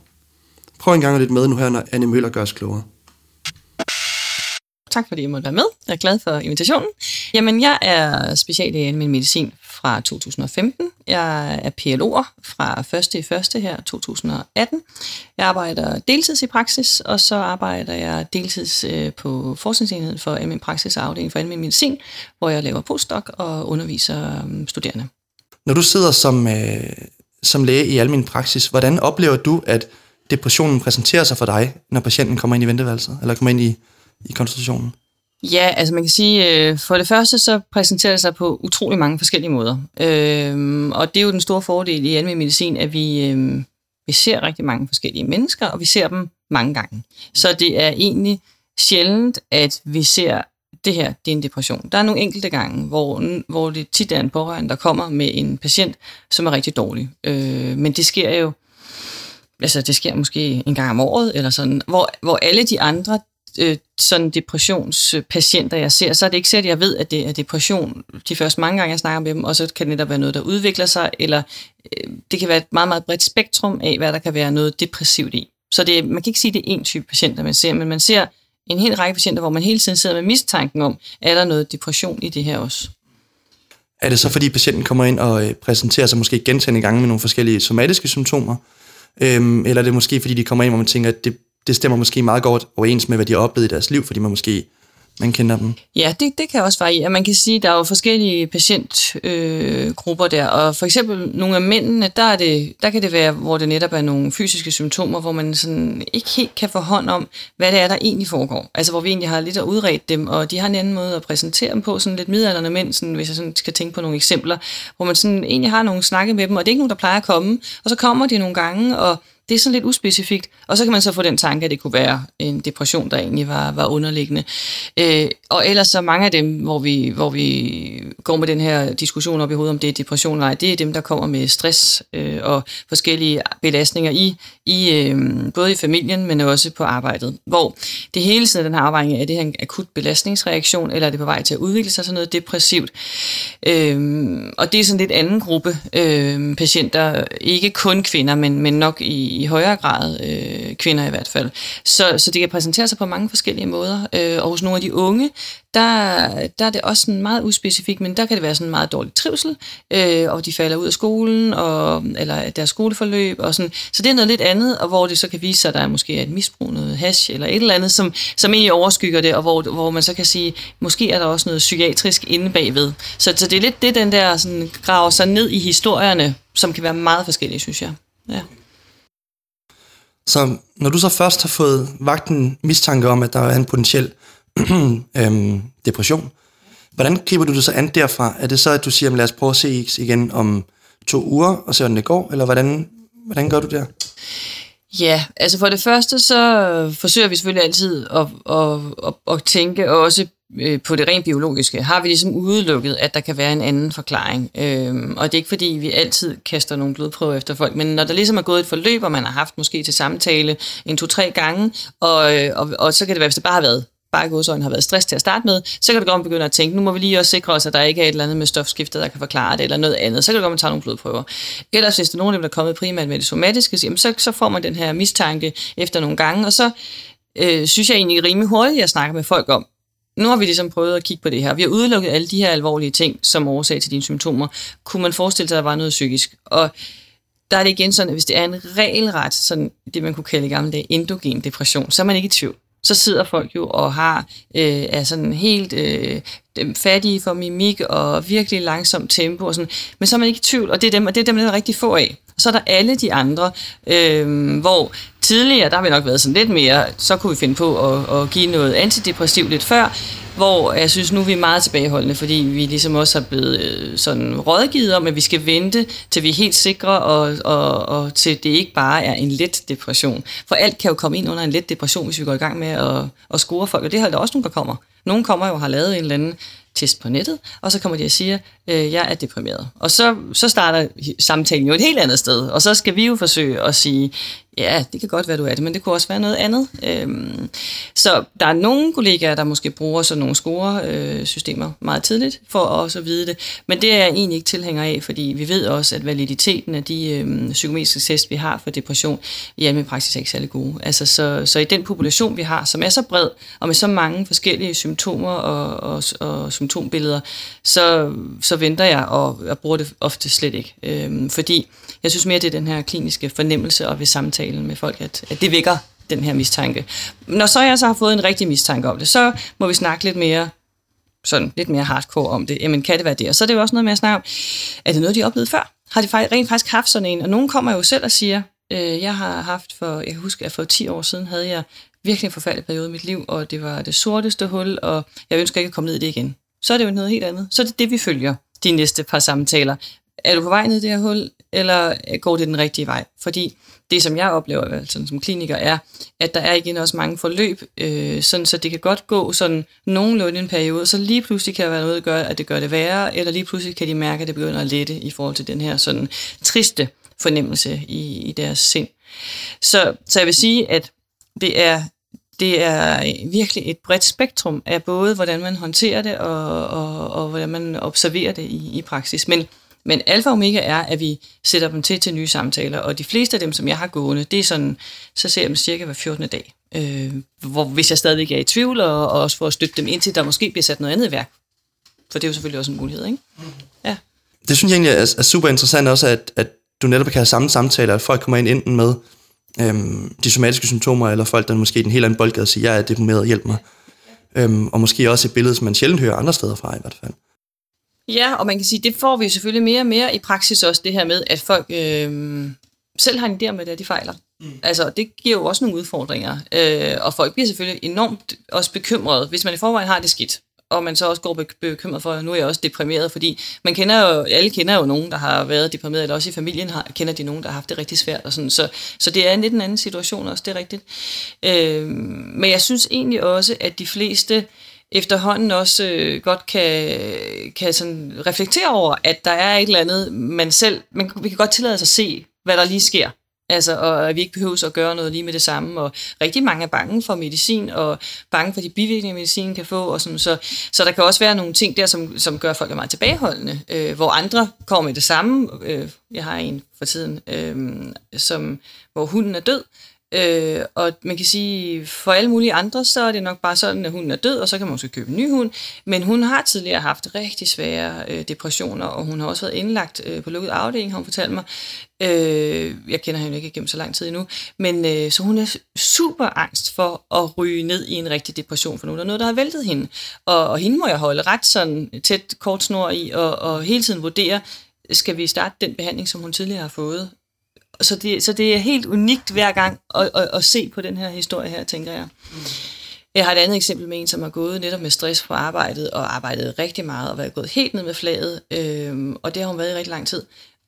Prøv en gang at lytte med nu her, når Anne Møller gør os klogere. Tak fordi I måtte være med. Jeg er glad for invitationen. Jamen, jeg er speciallæge i almen medicin fra 2015. Jeg er PLO'er fra 1.1. her 2018. Jeg arbejder deltids i praksis, og så arbejder jeg deltids på forskningsenheden for almen praksis og afdelingen for almen medicin, hvor jeg laver postdoc og underviser studerende. Når du sidder som læge i almen praksis, hvordan oplever du, at depressionen præsenterer sig for dig, når patienten kommer ind i venteværelset, eller kommer ind i konsultationen? Ja, altså man kan sige, for det første så præsenterer det sig på utrolig mange forskellige måder. Og det er jo den store fordel i almen medicin, at vi ser rigtig mange forskellige mennesker, og vi ser dem mange gange. Så det er egentlig sjældent, at vi ser, det her det er en depression. Der er nogle enkelte gange, hvor det tit er en pårørende, der kommer med en patient, som er rigtig dårlig. Men det sker jo, altså det sker måske en gang om året, eller sådan, hvor alle de andre, sådan depressionspatienter, jeg ser, så er det ikke sikkert, at jeg ved, at det er depression de første mange gange, jeg snakker med dem, og så kan det der være noget, der udvikler sig, eller det kan være et meget, meget bredt spektrum af, hvad der kan være noget depressivt i. Så det, man kan ikke sige, at det er én type patienter, man ser, men man ser en hel række patienter, hvor man hele tiden sidder med mistanken om, er der noget depression i det her også? Er det så, fordi patienten kommer ind og præsenterer sig måske gentagne gange med nogle forskellige somatiske symptomer, eller er det måske, fordi de kommer ind, hvor man tænker, at det stemmer måske meget godt overens med, hvad de har oplevet i deres liv, fordi man kender dem. Ja, det kan også variere. Man kan sige, at der er jo forskellige patientgrupper der, og for eksempel nogle af mændene, der kan det være, hvor det netop er nogle fysiske symptomer, hvor man sådan ikke helt kan få hånd om, hvad det er, der egentlig foregår. Altså, hvor vi egentlig har lidt at udrede dem, og de har en anden måde at præsentere dem på, sådan lidt midaldrende mænd, sådan, hvis jeg sådan skal tænke på nogle eksempler, hvor man sådan egentlig har nogle snakke med dem, og det er ikke nogen, der plejer at komme, og så kommer de nogle gange, og det er sådan lidt uspecifikt, og så kan man så få den tanke, at det kunne være en depression, der egentlig var underliggende. Og ellers så mange af dem, hvor vi går med den her diskussion op i hovedet, om det er depression eller ej, det er dem, der kommer med stress og forskellige belastninger i både i familien, men også på arbejdet. Hvor det hele tiden den her afvejning, er det her en akut belastningsreaktion, eller er det på vej til at udvikle sig sådan noget depressivt? Og det er sådan lidt anden gruppe patienter, ikke kun kvinder, men nok i i højere grad kvinder i hvert fald. Så det kan præsentere sig på mange forskellige måder. Og hos nogle af de unge, der er det også sådan meget uspecifikt, men der kan det være sådan meget dårlig trivsel, og de falder ud af skolen, eller deres skoleforløb, og sådan. Så det er noget lidt andet, og hvor det så kan vise sig, at der er måske et misbrug, noget hash, eller et eller andet, som egentlig overskygger det, og hvor man så kan sige, måske er der også noget psykiatrisk inde bagved. Så det er lidt det, den der sådan, graver sig ned i historierne, som kan være meget forskellige, synes jeg. Ja. Så når du så først har fået vakt en mistanke om, at der er en potentiel depression, hvordan griber du det så an derfra? Er det så, at du siger, lad os prøve at se igen om 2 uger, og se, hvordan det går, eller hvordan gør du det? Ja, altså for det første, så forsøger vi selvfølgelig altid at tænke også på det rent biologiske. Har vi ligesom udelukket, at der kan være en anden forklaring? Og det er ikke fordi, vi altid kaster nogle blodprøver efter folk, men når der ligesom er gået et forløb, og man har haft måske til samtale 2-3 gange, og så kan det være, hvis det bare har været stress til at starte med, så kan du godt begynde at tænke, nu må vi lige også sikre os, at der ikke er et eller andet med stofskiftet, der kan forklare det, eller noget andet. Så kan du godt tage nogle blodprøver. Ellers, hvis der er nogen, der er kommet primært med det somatiske, så får man den her mistanke efter nogle gange, og så synes jeg egentlig rimelig hurtigt, at jeg snakker med folk om, nu har vi ligesom prøvet at kigge på det her. Vi har udelukket alle de her alvorlige ting, som årsag til dine symptomer. Kunne man forestille sig, at der var noget psykisk? Og der er det igen sådan, at hvis det er en regelret, sådan det man kunne kalde i gamle dage, endogen depression, så er man ikke i tvivl. Så sidder folk jo og er sådan helt fattige for mimik og virkelig langsomt tempo og sådan. Men så er man ikke i tvivl, og det er dem, der er rigtig få af. Og så er der alle de andre, hvor tidligere, der har vi nok været sådan lidt mere, så kunne vi finde på at give noget antidepressivt lidt før, hvor jeg synes, nu vi er meget tilbageholdende, fordi vi ligesom også har blevet sådan rådgivet om, at vi skal vente, til vi er helt sikre, og til det ikke bare er en let depression. For alt kan jo komme ind under en let depression, hvis vi går i gang med at score folk, og det har der også nogen, der kommer. Nogen kommer jo og har lavet en eller anden test på nettet, og så kommer de og siger, jeg er deprimeret. Og så starter samtalen jo et helt andet sted, og så skal vi jo forsøge at sige, ja, det kan godt være, du er det, men det kunne også være noget andet. Så der er nogle kollegaer, der måske bruger sådan nogle scoresystemer meget tidligt, for også at vide det, men det er jeg egentlig ikke tilhænger af, fordi vi ved også, at validiteten af de psykometriske test, vi har for depression, i almindelig praksis er ikke særlig gode. Altså, så i den population, vi har, som er så bred, og med så mange forskellige symptomer og symptombilleder, så venter jeg og bruger det ofte slet ikke. Fordi jeg synes mere, det er den her kliniske fornemmelse og ved samtalen med folk, at det vækker den her mistanke. Når så jeg så har fået en rigtig mistanke om det, så må vi snakke lidt mere hardcore om det. Jamen, kan det være det? Og så er det jo også noget med at snakke om, er det noget, de oplevede før? Har de rent faktisk haft sådan en? Og nogen kommer jo selv og siger, jeg husker, at for 10 år siden havde jeg virkelig en forfærdelig periode i mit liv, og det var det sorteste hul, og jeg ønsker ikke at komme ned i det igen. Så er det jo noget helt andet. Så er det det, vi følger de næste par samtaler. Er du på vej ned i det her hul, eller går det den rigtige vej? Fordi det, som jeg oplever altså, som kliniker, er, at der er igen også mange forløb, sådan, så det kan godt gå sådan nogenlunde en periode, så lige pludselig kan der være noget, der gør, at det gør det værre, eller lige pludselig kan de mærke, at det begynder at lette i forhold til den her sådan triste fornemmelse i deres sind. Så jeg vil sige, at det er virkelig et bredt spektrum af både, hvordan man håndterer det, og hvordan man observerer det i praksis. Men alfa og omega er, at vi sætter dem til nye samtaler, og de fleste af dem, som jeg har gående, det er sådan, så ser jeg dem cirka hver 14. dag. Hvor, hvis jeg stadig er i tvivl, og også for at støtte dem, indtil der måske bliver sat noget andet i værk. For det er jo selvfølgelig også en mulighed, ikke? Ja. Det synes jeg egentlig er super interessant også, at du netop kan have samme samtaler, at folk kommer ind enten med de somatiske symptomer, eller folk, der måske i den helt anden boldgade siger, jeg er deprimeret, hjælp mig. Og måske også et billede, som man sjældent hører andre steder fra i hvert fald. Ja, og man kan sige, det får vi selvfølgelig mere og mere i praksis også, det her med, at folk selv har en idé om, hvad det er, de fejler. Mm. Altså, det giver jo også nogle udfordringer, og folk bliver selvfølgelig enormt også bekymrede, hvis man i forvejen har det skidt, og man så også går bekymret for, nu er jeg også deprimeret, fordi man alle kender jo nogen, der har været deprimeret, eller også i familien kender de nogen, der har haft det rigtig svært, og sådan, så det er en lidt en anden situation også, det er rigtigt. Men jeg synes egentlig også, at de fleste efterhånden også godt kan sådan reflektere over, at der er et eller andet, man kan godt tillade sig at se, hvad der lige sker. Altså, og at vi ikke behøver at gøre noget lige med det samme, og rigtig mange er bange for medicin, og bange for de bivirkninger, medicin kan få, og sådan, så der kan også være nogle ting der, som gør folk meget tilbageholdende, hvor andre kommer med det samme. Jeg har en for tiden, hvor hunden er død, og man kan sige, for alle mulige andre, så er det nok bare sådan, at hunden er død, og så kan man også købe en ny hund, men hun har tidligere haft rigtig svære depressioner, og hun har også været indlagt på lukket afdeling, har hun fortalt mig. Jeg kender hende ikke gennem så lang tid endnu, men så hun er super angst for at ryge ned i en rigtig depression, for nu der er noget, der har væltet hende, og hende må jeg holde ret sådan tæt kort snor i, og hele tiden vurdere, skal vi starte den behandling, som hun tidligere har fået? Så det er helt unikt hver gang at se på den her historie her, tænker jeg. Jeg har et andet eksempel med en, som har gået netop med stress fra arbejdet, og arbejdet rigtig meget, og været gået helt ned med flaget, og det har hun været i rigtig lang tid.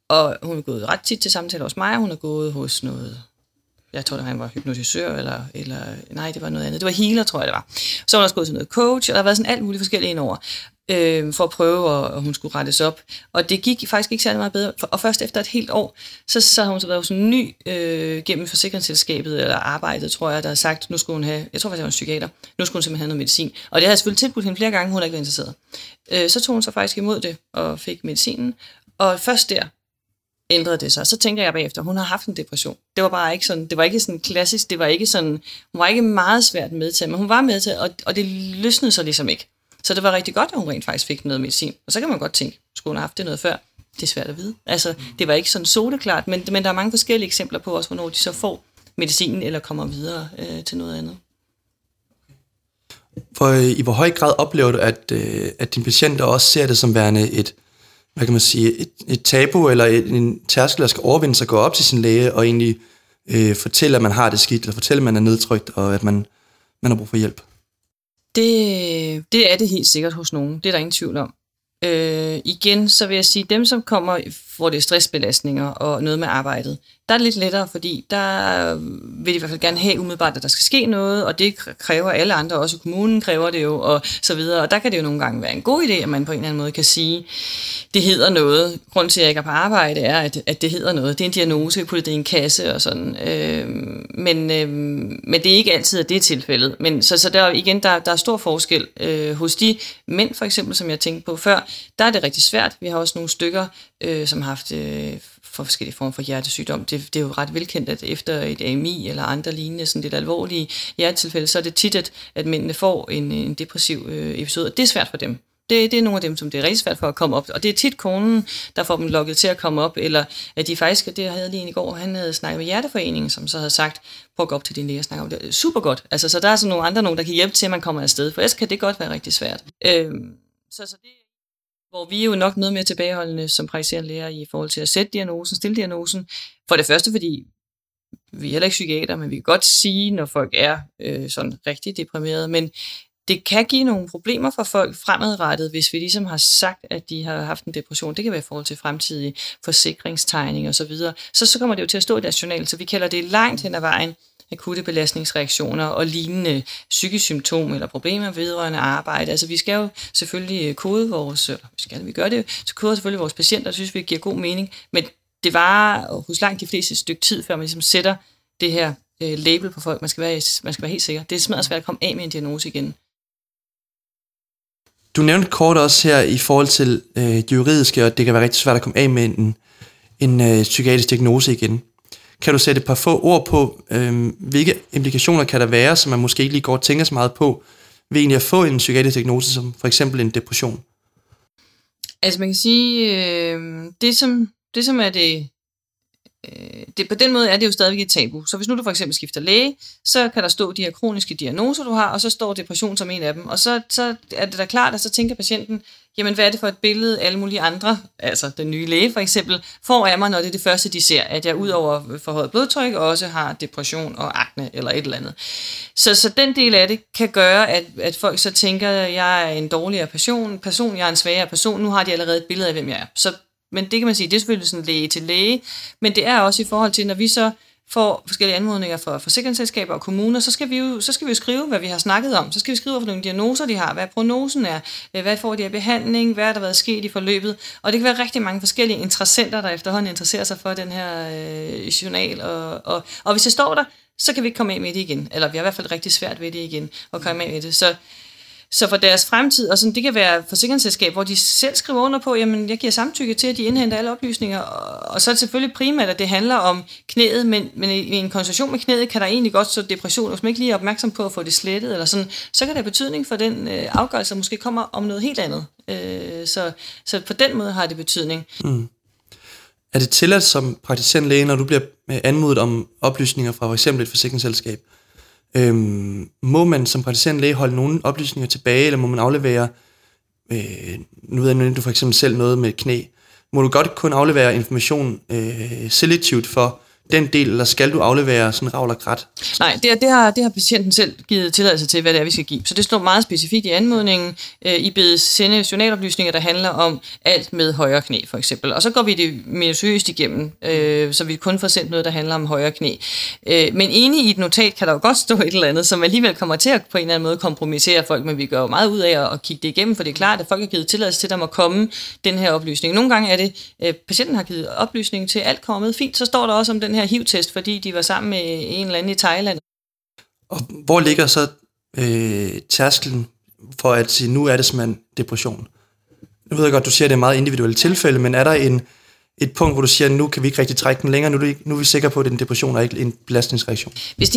Og hun er gået ret tit til samtaler hos mig, og hun er gået hos noget, jeg tror, han var hypnotisør, eller nej, det var noget andet. Det var healer, tror jeg, det var. Så har hun også gået til noget coach, og der har været sådan alt muligt forskelligt indover, for at prøve, og hun skulle rettes op. Og det gik faktisk ikke særlig meget bedre. Og først efter et helt år, så har hun så været hos en ny gennem forsikringsselskabet, eller arbejdet, tror jeg, der har sagt, nu skulle hun have, jeg tror faktisk, hun var en psykiater, nu skulle hun simpelthen have noget medicin. Og det havde jeg selvfølgelig tilbudt hende flere gange, hun er ikke været interesseret. Så tog hun så faktisk imod det, og fik medicinen. Og først der ændrede det sig. Så tænker jeg bagefter, hun har haft en depression. Det var bare ikke sådan, det var ikke sådan klassisk, det var ikke sådan, hun var ikke meget svært med til, men hun var med til, og det løsnede sig ligesom ikke. Så det var rigtig godt, at hun rent faktisk fik noget medicin. Og så kan man godt tænke, skulle hun have haft det noget før? Det er svært at vide. Altså, det var ikke sådan soleklart, men der er mange forskellige eksempler på også, hvornår de så får medicinen eller kommer videre til noget andet. I hvor høj grad oplever du, at dine patienter også ser det som værende et tabu eller en tærskel, der skal overvinde sig, gå op til sin læge og egentlig fortælle, at man har det skidt, eller fortælle, at man er nedtrykt, og at man har brug for hjælp? Det er det helt sikkert hos nogen. Det er der ingen tvivl om. Igen, så vil jeg sige, dem, som kommer, hvor det er stressbelastninger og noget med arbejdet, der er det lidt lettere, fordi der vil de i hvert fald gerne have umiddelbart, at der skal ske noget, og det kræver alle andre, også kommunen kræver det jo, og så videre. Og der kan det jo nogle gange være en god idé, at man på en eller anden måde kan sige, det hedder noget. Grunden til, at jeg ikke er på arbejde, er, at det hedder noget. Det er en diagnose, vi putter det i en kasse og sådan. Men det er ikke altid, at det er tilfældet. Men, så der, igen, der er stor forskel hos de mænd, for eksempel, som jeg tænkte på før. Der er det rigtig svært. Vi har også nogle stykker, som har haft for forskellige former for hjertesygdom. Det er jo ret velkendt, at efter et AMI eller andre lignende, sådan lidt alvorlige hjertetilfælde, så er det tit, at mændene får en depressiv episode, og det er svært for dem. Det er nogle af dem, som det er rigtig svært for at komme op. Og det er tit konen, der får dem lokket til at komme op, eller at de faktisk, det havde jeg lige en i går, han havde snakket med Hjerteforeningen, som så havde sagt, prøv at gå op til din læge og snakke om det. Super godt. Altså, så der er sådan nogle andre, der kan hjælpe til, at man kommer afsted, for ellers kan det godt være rigtig svært. Så det, hvor vi er jo nok noget mere tilbageholdende som praktiserende læger i forhold til at sætte diagnosen, stille diagnosen. For det første, fordi vi er heller ikke psykiater, men vi kan godt sige, når folk er sådan rigtig deprimerede, men det kan give nogle problemer for folk fremadrettet, hvis vi ligesom har sagt, at de har haft en depression. Det kan være i forhold til fremtidige forsikringstegning og så videre. Så kommer det jo til at stå i deres journal, så vi kalder det langt hen ad vejen akutte belastningsreaktioner og lignende psykisk symptom eller problemer vedrørende arbejde. Altså vi skal jo selvfølgelig kode vores patienter, synes vi giver god mening, men det varer hos langt de fleste et stykke tid, før man ligesom sætter det her label på folk. Man skal være helt sikker. Det er smadret svært at komme af med en diagnose igen. Du nævnte kort også her i forhold til det juridiske, og det kan være rigtig svært at komme af med en psykiatrisk diagnose igen. Kan du sætte et par få ord på, hvilke implikationer kan der være, som man måske ikke lige går og tænker så meget på, ved egentlig at få en psykiatrisk diagnose, som for eksempel en depression? Altså man kan sige, det som er det, på den måde er det jo stadigvæk et tabu. Så hvis nu du for eksempel skifter læge, så kan der stå de her kroniske diagnoser, du har, og så står depression som en af dem. Og så er det da klart, at så tænker patienten, jamen hvad er det for et billede, alle mulige andre, altså den nye læge for eksempel, får af mig, når det er det første, de ser, at jeg ud over forhøjet blodtryk også har depression og akne eller et eller andet. Så den del af det kan gøre, at folk så tænker, at jeg er en dårligere person, jeg er en svagere person, nu har de allerede et billede af, hvem jeg er. Men det kan man sige, det er selvfølgelig sådan læge til læge, men det er også i forhold til, når vi så får forskellige anmodninger fra forsikringsselskaber og kommuner, så skal vi jo skrive, hvad vi har snakket om. Så skal vi skrive, hvilke diagnoser de har, hvad prognosen er, hvad får de af behandling, hvad er der været sket i forløbet. Og det kan være rigtig mange forskellige interessenter, der efterhånden interesserer sig for den her journal. Og hvis det står der, så kan vi ikke komme af med det igen. Eller vi har i hvert fald rigtig svært ved det igen at komme af med det. Så for deres fremtid, og sådan, det kan være forsikringsselskab, hvor de selv skriver under på, jamen jeg giver samtykke til, at de indhenter alle oplysninger, og så er det selvfølgelig primært, at det handler om knæet, men i en konsultation med knæet kan der egentlig godt stå depression, hvis man ikke lige er opmærksom på at få det slettet, eller sådan, så kan det have betydning for den afgørelse, der måske kommer om noget helt andet. Så på den måde har det betydning. Mm. Er det tilladt som praktiserende læge, når du bliver anmodet om oplysninger fra f.eks. et forsikringsselskab? Må man som praktiserende læge holde nogle oplysninger tilbage, eller må man aflevere, nu ved jeg, du for eksempel selv noget med knæ, må du godt kun aflevere information selektivt for den del, eller skal du aflevere sådan ravl og grat? Nej, det har patienten selv givet tilladelse til, hvad det er, vi skal give. Så det står meget specifikt i anmodningen. I bedes sende journaloplysninger, der handler om alt med højre knæ, for eksempel. Og så går vi det minutiøst igennem, så vi kun får sendt noget, der handler om højre knæ. Men inde i et notat kan der jo godt stå et eller andet, som alligevel kommer til at på en eller anden måde kompromittere folk, men vi gør jo meget ud af at kigge det igennem, for det er klart, at folk har givet tilladelse til, at der må komme den her oplysning. Nogle gange er det, patienten har givet oplysning til, alt kommer med fint, så står der også om den her HIV-test, fordi de var sammen med en eller anden i Thailand. Og hvor ligger så tærsklen for at sige, nu er det simpelthen depression? Nu ved jeg godt, du siger, at det er meget individuelle tilfælde, men er der et punkt, hvor du siger, nu kan vi ikke rigtig trække den længere, nu er vi sikre på, at det er en depression og ikke en belastningsreaktion? Hvis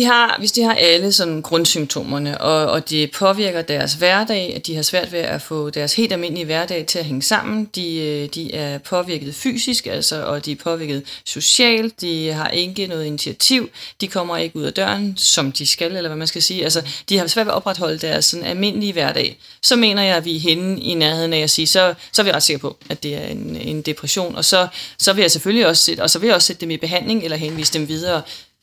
de har alle sådan grundsymptomerne, og det påvirker deres hverdag, at de har svært ved at få deres helt almindelige hverdag til at hænge sammen, de er påvirket fysisk, altså, og de er påvirket socialt, de har ikke noget initiativ, de kommer ikke ud af døren, som de skal, eller hvad man skal sige, altså, de har svært ved at opretholde deres sådan almindelige hverdag, så mener jeg, at vi er henne i nærheden af at sige, så er vi ret sikre på, at det er en depression, og så vil jeg selvfølgelig også sætte dem i behandling eller henvise dem videre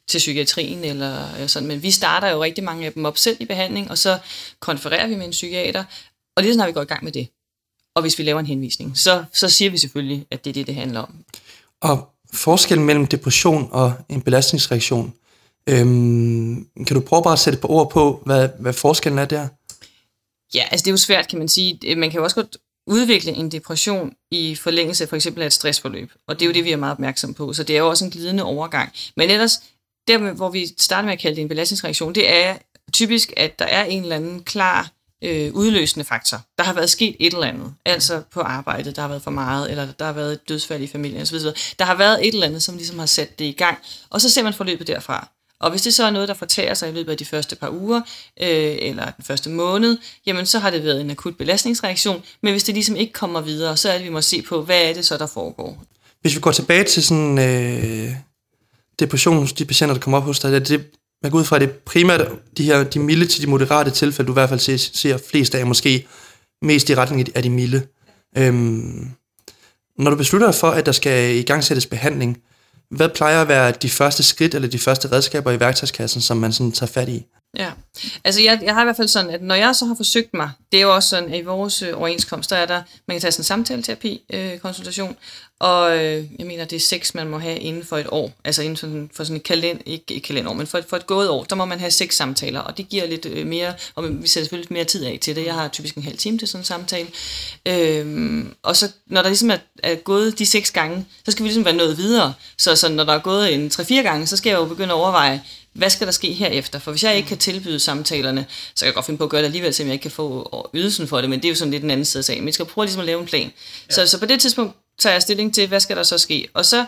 til psykiatrien eller sådan. Men vi starter jo rigtig mange af dem op selv i behandling, og så konfererer vi med en psykiater, og lige snart vi går i gang med det. Og hvis vi laver en henvisning, så siger vi selvfølgelig, at det er det handler om. Og forskellen mellem depression og en belastningsreaktion, kan du prøve bare at sætte et par ord på, hvad forskellen er der? Ja, altså det er jo svært, kan man sige. Man kan jo også godt udvikle en depression i forlængelse for eksempel af et stressforløb. Og det er jo det, vi er meget opmærksom på. Så det er jo også en glidende overgang. Men ellers, der hvor vi starter med at kalde det en belastningsreaktion, det er typisk, at der er en eller anden klar udløsende faktor. Der har været sket et eller andet. Altså på arbejdet, der har været for meget, eller der har været et dødsfald i familien osv. Der har været et eller andet, som ligesom har sat det i gang. Og så ser man forløbet derfra. Og hvis det så er noget, der fortager sig i løbet af de første par uger, eller den første måned, jamen så har det været en akut belastningsreaktion, men hvis det ligesom ikke kommer videre, så er det, vi må se på, hvad er det så, der foregår. Hvis vi går tilbage til sådan depression hos de patienter, der kommer op hos dig, man går ud fra, at det primært de milde til de moderate tilfælde, du i hvert fald ser flest af, måske mest i retning af de milde. Når du beslutter for, at der skal igangsættes behandling, hvad plejer at være de første skridt eller de første redskaber i værktøjskassen, som man sådan tager fat i? Ja, altså jeg har i hvert fald sådan, at når jeg så har forsøgt mig, det er jo også sådan, at i vores overenskomst, der er der, man kan tage sådan en samtaleterapi, konsultation, og jeg mener, det er 6, man må have inden for et år, altså inden for sådan et kalender, ikke kalenderår, men for et gået år, der må man have 6 samtaler, og det giver lidt mere, og vi sætter selvfølgelig lidt mere tid af til det, jeg har typisk en halv time til sådan en samtale, og så når der ligesom er gået de 6 gange, så skal vi ligesom være nået videre, så når der er gået en 3-4 gange, så skal jeg jo begynde at overveje, hvad skal der ske herefter? For hvis jeg ikke kan tilbyde samtalerne, så kan jeg godt finde på at gøre det alligevel, selvom jeg ikke kan få ydelsen for det, men det er jo sådan lidt den anden side af sagen. Men jeg skal prøve ligesom at lave en plan. Ja. Så på det tidspunkt tager jeg stilling til, hvad skal der så ske? Og så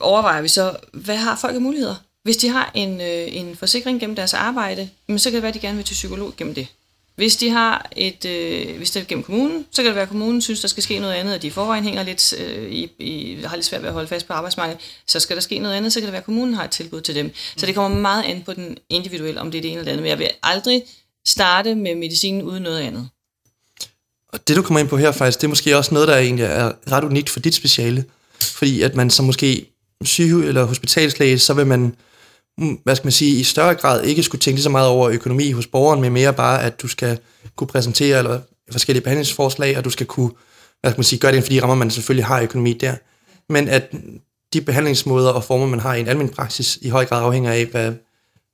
overvejer vi så, hvad har folk af muligheder? Hvis de har en forsikring gennem deres arbejde, så kan det være, at de gerne vil til psykolog gennem det. Hvis de har hvis det er gennem kommunen, så kan det være, at kommunen synes, der skal ske noget andet, og de i forvejen hænger lidt, har lidt svært ved at holde fast på arbejdsmarkedet, så skal der ske noget andet, så kan det være, at kommunen har et tilbud til dem. Så det kommer meget an på den individuelle, om det er det ene eller andet, men jeg vil aldrig starte med medicinen uden noget andet. Og det, du kommer ind på her faktisk, det er måske også noget, der egentlig er ret unikt for dit speciale, fordi at man som måske syge- eller hospitalslæge, så vil man, hvad skal man sige, i større grad ikke skulle tænke så meget over økonomi hos borgeren, men mere bare, at du skal kunne præsentere eller forskellige behandlingsforslag, og du skal kunne, hvad skal man sige, gøre det inden for de rammer, man selvfølgelig har økonomi der. Men at de behandlingsmåder og former, man har i en almen praksis, i høj grad afhænger af, hvad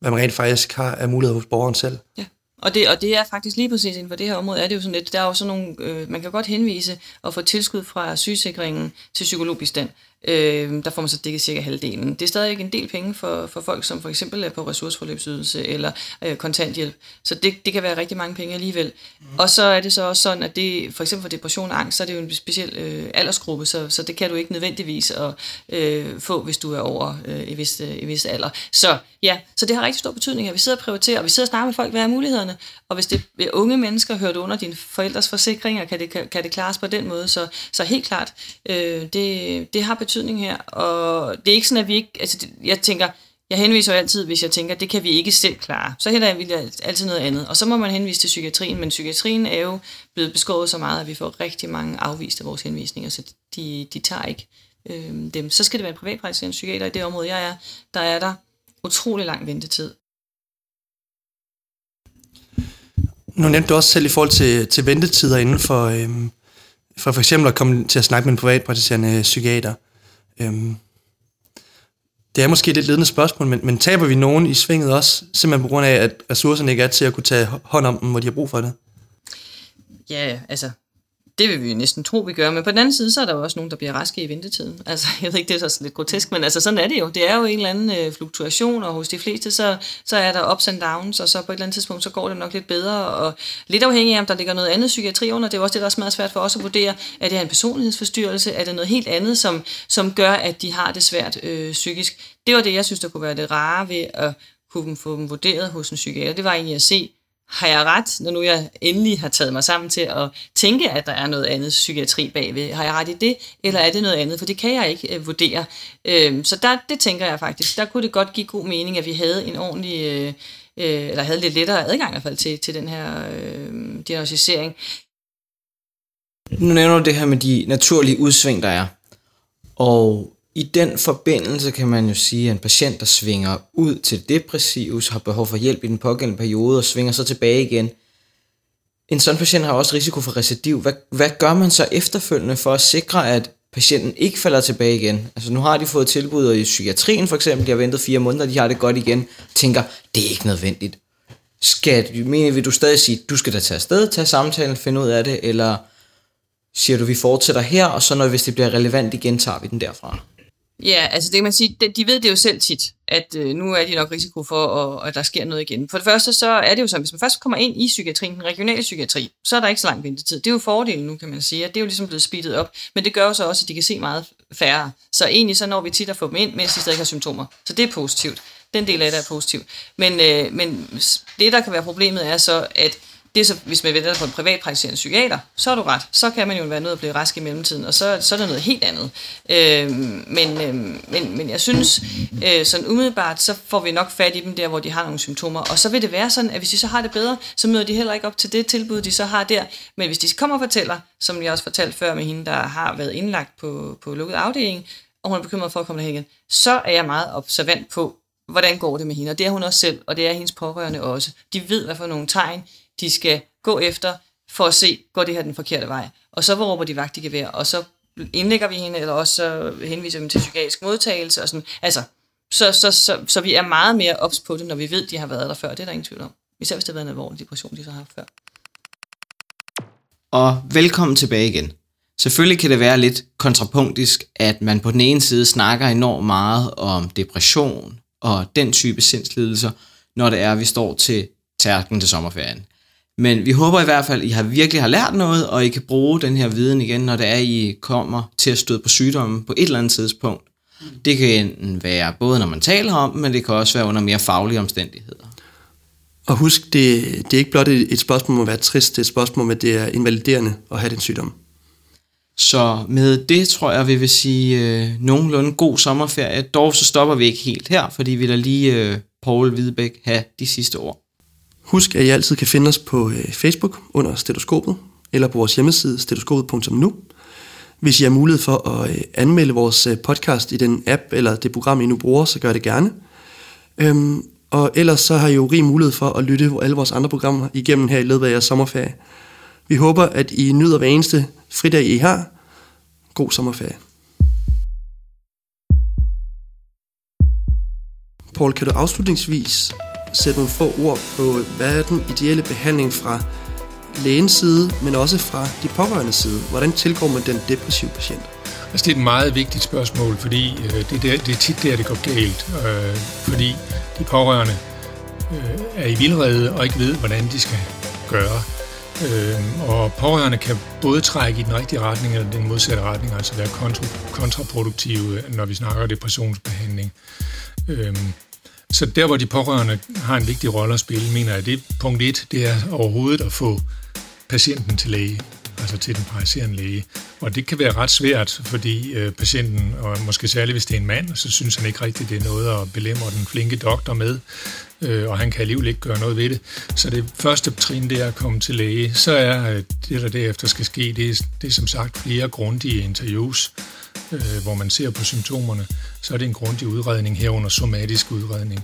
man rent faktisk har af mulighed hos borgeren selv. Ja. Og det er faktisk lige præcis inden for det her område, er det jo sådan lidt, der er jo sådan nogle, man kan godt henvise og få tilskud fra sygesikringen til psykologbistand. Der får man så dækket cirka halvdelen. Det er stadig en del penge for folk, som for eksempel er på ressourceforløbsydelse eller kontanthjælp. Så det kan være rigtig mange penge alligevel. Og så er det så også sådan, at det for eksempel for depression og angst, så er det jo en speciel aldersgruppe, så det kan du ikke nødvendigvis få, hvis du er over i vis alder. Så ja, så det har rigtig stor betydning, at vi sidder og prioriterer, og vi sidder og snakker med folk, hvad er mulighederne? Og hvis det er unge mennesker, hører du under dine forældres forsikringer, kan det klares på den måde? Så helt klart, det har betydning her, og det er ikke sådan, at vi ikke, altså jeg tænker, jeg henviser jo altid, hvis jeg tænker, det kan vi ikke selv klare, så heller vil jeg altid noget andet, og så må man henvise til psykiatrien, men psykiatrien er jo blevet beskåret så meget, at vi får rigtig mange afviste af vores henvisninger, så de tager ikke dem. Så skal det være en privatpraktiserende psykiater i det område, jeg er, der er der utrolig lang ventetid. Nu nævnte du også selv i forhold til ventetider inden for eksempel at komme til at snakke med en privatpraktiserende psykiater. Det er måske et lidt ledende spørgsmål, men taber vi nogen i svinget også, simpelthen på grund af, at ressourcerne ikke er til at kunne tage hånd om dem, hvor de har brug for det? Ja, altså, det vil vi næsten tro, vi gør, men på den anden side, så er der jo også nogen, der bliver raske i ventetiden. Altså, jeg ved ikke, det er så lidt grotesk, men altså, sådan er det jo. Det er jo en eller anden fluktuation, og hos de fleste, så er der ups and downs, og så på et eller andet tidspunkt, så går det nok lidt bedre, og lidt afhængig af, om der ligger noget andet psykiatri under. Det er jo også det, der er meget svært for os at vurdere, at det er en personlighedsforstyrrelse, er det noget helt andet, som gør, at de har det svært psykisk. Det var det, jeg synes, der kunne være det rare ved at kunne få dem vurderet hos en psykiater. Det var egentlig at se, har jeg ret, når nu jeg endelig har taget mig sammen til at tænke, at der er noget andet psykiatri bagved? Har jeg ret i det, eller er det noget andet? For det kan jeg ikke vurdere. Så det tænker jeg faktisk. Der kunne det godt give god mening, at vi havde en ordentlig, eller havde lidt lettere adgang i hvert fald til den her diagnostisering. Nu nævner du det her med de naturlige udsving, der er. Og i den forbindelse kan man jo sige, at en patient, der svinger ud til depressivus, har behov for hjælp i den pågældende periode og svinger så tilbage igen. En sådan patient har også risiko for recidiv. Hvad gør man så efterfølgende for at sikre, at patienten ikke falder tilbage igen? Altså nu har de fået tilbud i psykiatrien for eksempel, de har ventet 4 måneder, de har det godt igen, tænker, det er ikke nødvendigt. Vil du stadig sige, du skal da tage afsted, tage samtalen, finde ud af det, eller siger du, vi fortsætter her, og så hvis det bliver relevant igen, tager vi den derfra? Ja, altså det kan man sige, de ved det jo selv tit, at nu er de nok risiko for, at der sker noget igen. For det første, så er det jo sådan, hvis man først kommer ind i psykiatrien, den regionale psykiatri, så er der ikke så lang ventetid. Det er jo fordelen nu, kan man sige, at det er jo ligesom blevet speedet op, men det gør jo så også, at de kan se meget færre. Så egentlig så når vi tit at få dem ind, mens de stadig har symptomer. Så det er positivt. Den del af det er positivt. Men det, der kan være problemet, er så, at det er så, hvis man vælger på en privatpraktiserende psykiater, så er du ret. Så kan man jo være nødt til at blive rask i mellemtiden, og så er det noget helt andet. Men jeg synes, sådan umiddelbart, så får vi nok fat i dem der, hvor de har nogle symptomer. Og så vil det være sådan, at hvis de så har det bedre, så møder de heller ikke op til det tilbud, de så har der. Men hvis de kommer og fortæller, som jeg også fortalte før med hende, der har været indlagt på lukket afdeling, og hun er bekymret for at komme derhen igen, så er jeg meget observant på, hvordan går det med hende. Og det er hun også selv, og det er hendes pårørende også. De ved, hvad for nogle tegn de skal gå efter, for at se, går det her den forkerte vej. Og så råber de vagt i gevær, og så indlægger vi hende, eller også så henviser dem til psykiatrisk modtagelse, og sådan. Altså, så vi er meget mere ops på det, når vi ved, de har været der før. Det er der ingen tvivl om. Især hvis det har været en alvorlig depression, de så har haft før. Og velkommen tilbage igen. Selvfølgelig kan det være lidt kontrapunktisk, at man på den ene side snakker enormt meget om depression, og den type sindslidelser, når det er, at vi står til tærken til sommerferien. Men vi håber i hvert fald, at I virkelig har lært noget, og I kan bruge den her viden igen, når det er, at I kommer til at støde på sygdommen på et eller andet tidspunkt. Det kan enten være både, når man taler om, men det kan også være under mere faglige omstændigheder. Og husk, det er ikke blot et spørgsmål om at være trist, det er et spørgsmål om, at det er invaliderende at have den sygdom. Så med det tror jeg, vi vil sige nogenlunde god sommerferie. Dog så stopper vi ikke helt her, fordi vi lader lige Poul Videbæk have de sidste ord. Husk, at I altid kan finde os på Facebook under Stethoskopet, eller på vores hjemmeside stethoskopet.nu. Hvis I har mulighed for at anmelde vores podcast i den app eller det program, I nu bruger, så gør det gerne. Og ellers så har I jo rig mulighed for at lytte alle vores andre programmer igennem her i løbet af jeres sommerferie. Vi håber, at I nyder hver eneste fridag, I har. God sommerferie. Poul, kan du afslutningsvis sætte nogle få ord på, hvad er den ideelle behandling fra lægens side, men også fra de pårørende side? Hvordan tilgår man den depressive patient? Altså, det er et meget vigtigt spørgsmål, fordi det er tit der, det går galt. Fordi de pårørende er i vildrede og ikke ved, hvordan de skal gøre. Og pårørende kan både trække i den rigtige retning eller den modsatte retning, altså være kontraproduktive, når vi snakker depressionsbehandling. Så der, hvor de pårørende har en vigtig rolle at spille, mener jeg, det punkt 1, det er overhovedet at få patienten til læge, altså til den praktiserende læge. Og det kan være ret svært, fordi patienten, og måske særligt hvis det er en mand, så synes han ikke rigtigt, det er noget at belemre den flinke doktor med, og han kan alligevel ikke gøre noget ved det. Så det første trin, det er at komme til læge. Så er det, der derefter skal ske, det er som sagt flere grundige interviews, hvor man ser på symptomerne, så er det en grundig udredning, herunder somatisk udredning.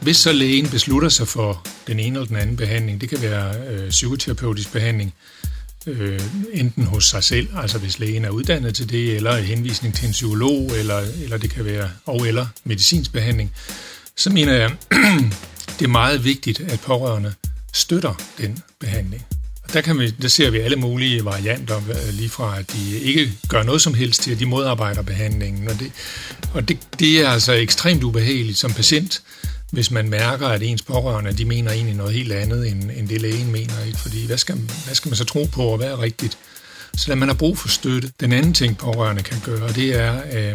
Hvis så lægen beslutter sig for den ene eller den anden behandling, det kan være psykoterapeutisk behandling, enten hos sig selv, altså hvis lægen er uddannet til det, eller henvisning til en psykolog, eller det kan være eller medicinsk behandling, så mener jeg, det er meget vigtigt, at pårørende støtter den behandling. Der ser vi alle mulige varianter, lige fra at de ikke gør noget som helst til, at de modarbejder behandlingen. Og det er altså ekstremt ubehageligt som patient, hvis man mærker, at ens pårørende, de mener egentlig noget helt andet, end det lægen mener. Ikke? Fordi hvad skal man så tro på, og hvad er rigtigt? Så man har brug for støtte. Den anden ting, pårørende kan gøre, det er at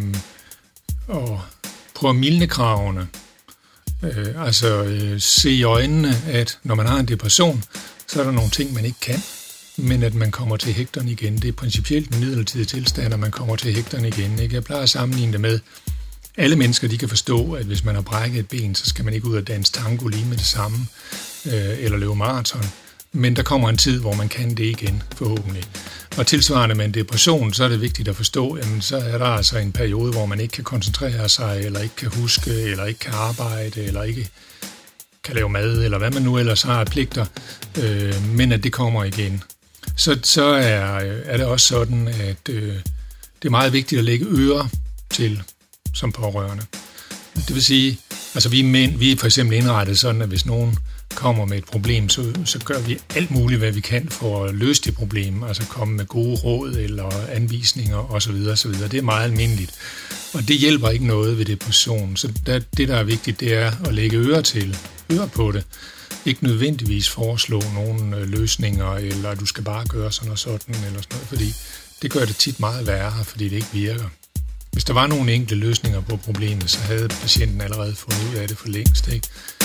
prøve at mildne kravene. Se i øjnene, at når man har en depression, så er der nogle ting, man ikke kan, men at man kommer til hægterne igen. Det er principielt en midlertidig tilstand, at man kommer til hægterne igen. Ikke? Jeg plejer at sammenligne det med, alle mennesker de kan forstå, at hvis man har brækket et ben, så skal man ikke ud og danse tango lige med det samme, eller løbe maraton. Men der kommer en tid, hvor man kan det igen, forhåbentlig. Og tilsvarende med en depression, så er det vigtigt at forstå, at så er der altså en periode, hvor man ikke kan koncentrere sig, eller ikke kan huske, eller ikke kan arbejde, eller ikke kan lave mad, eller hvad man nu ellers har af pligter, men at det kommer igen. Så er det også sådan, at det er meget vigtigt at lægge ører til som pårørende. Det vil sige, altså vi mænd, vi er for eksempel indrettet sådan, at hvis nogen kommer med et problem, så gør vi alt muligt, hvad vi kan for at løse det problem, altså komme med gode råd eller anvisninger osv. osv. Det er meget almindeligt, og det hjælper ikke noget ved depressionen. Så det, der er vigtigt, det er at lægge ører på det. Ikke nødvendigvis foreslå nogle løsninger, eller du skal bare gøre sådan og sådan, eller sådan noget, fordi det gør det tit meget værre, fordi det ikke virker. Hvis der var nogle enkle løsninger på problemet, så havde patienten allerede fundet ud af det for længst, ikke?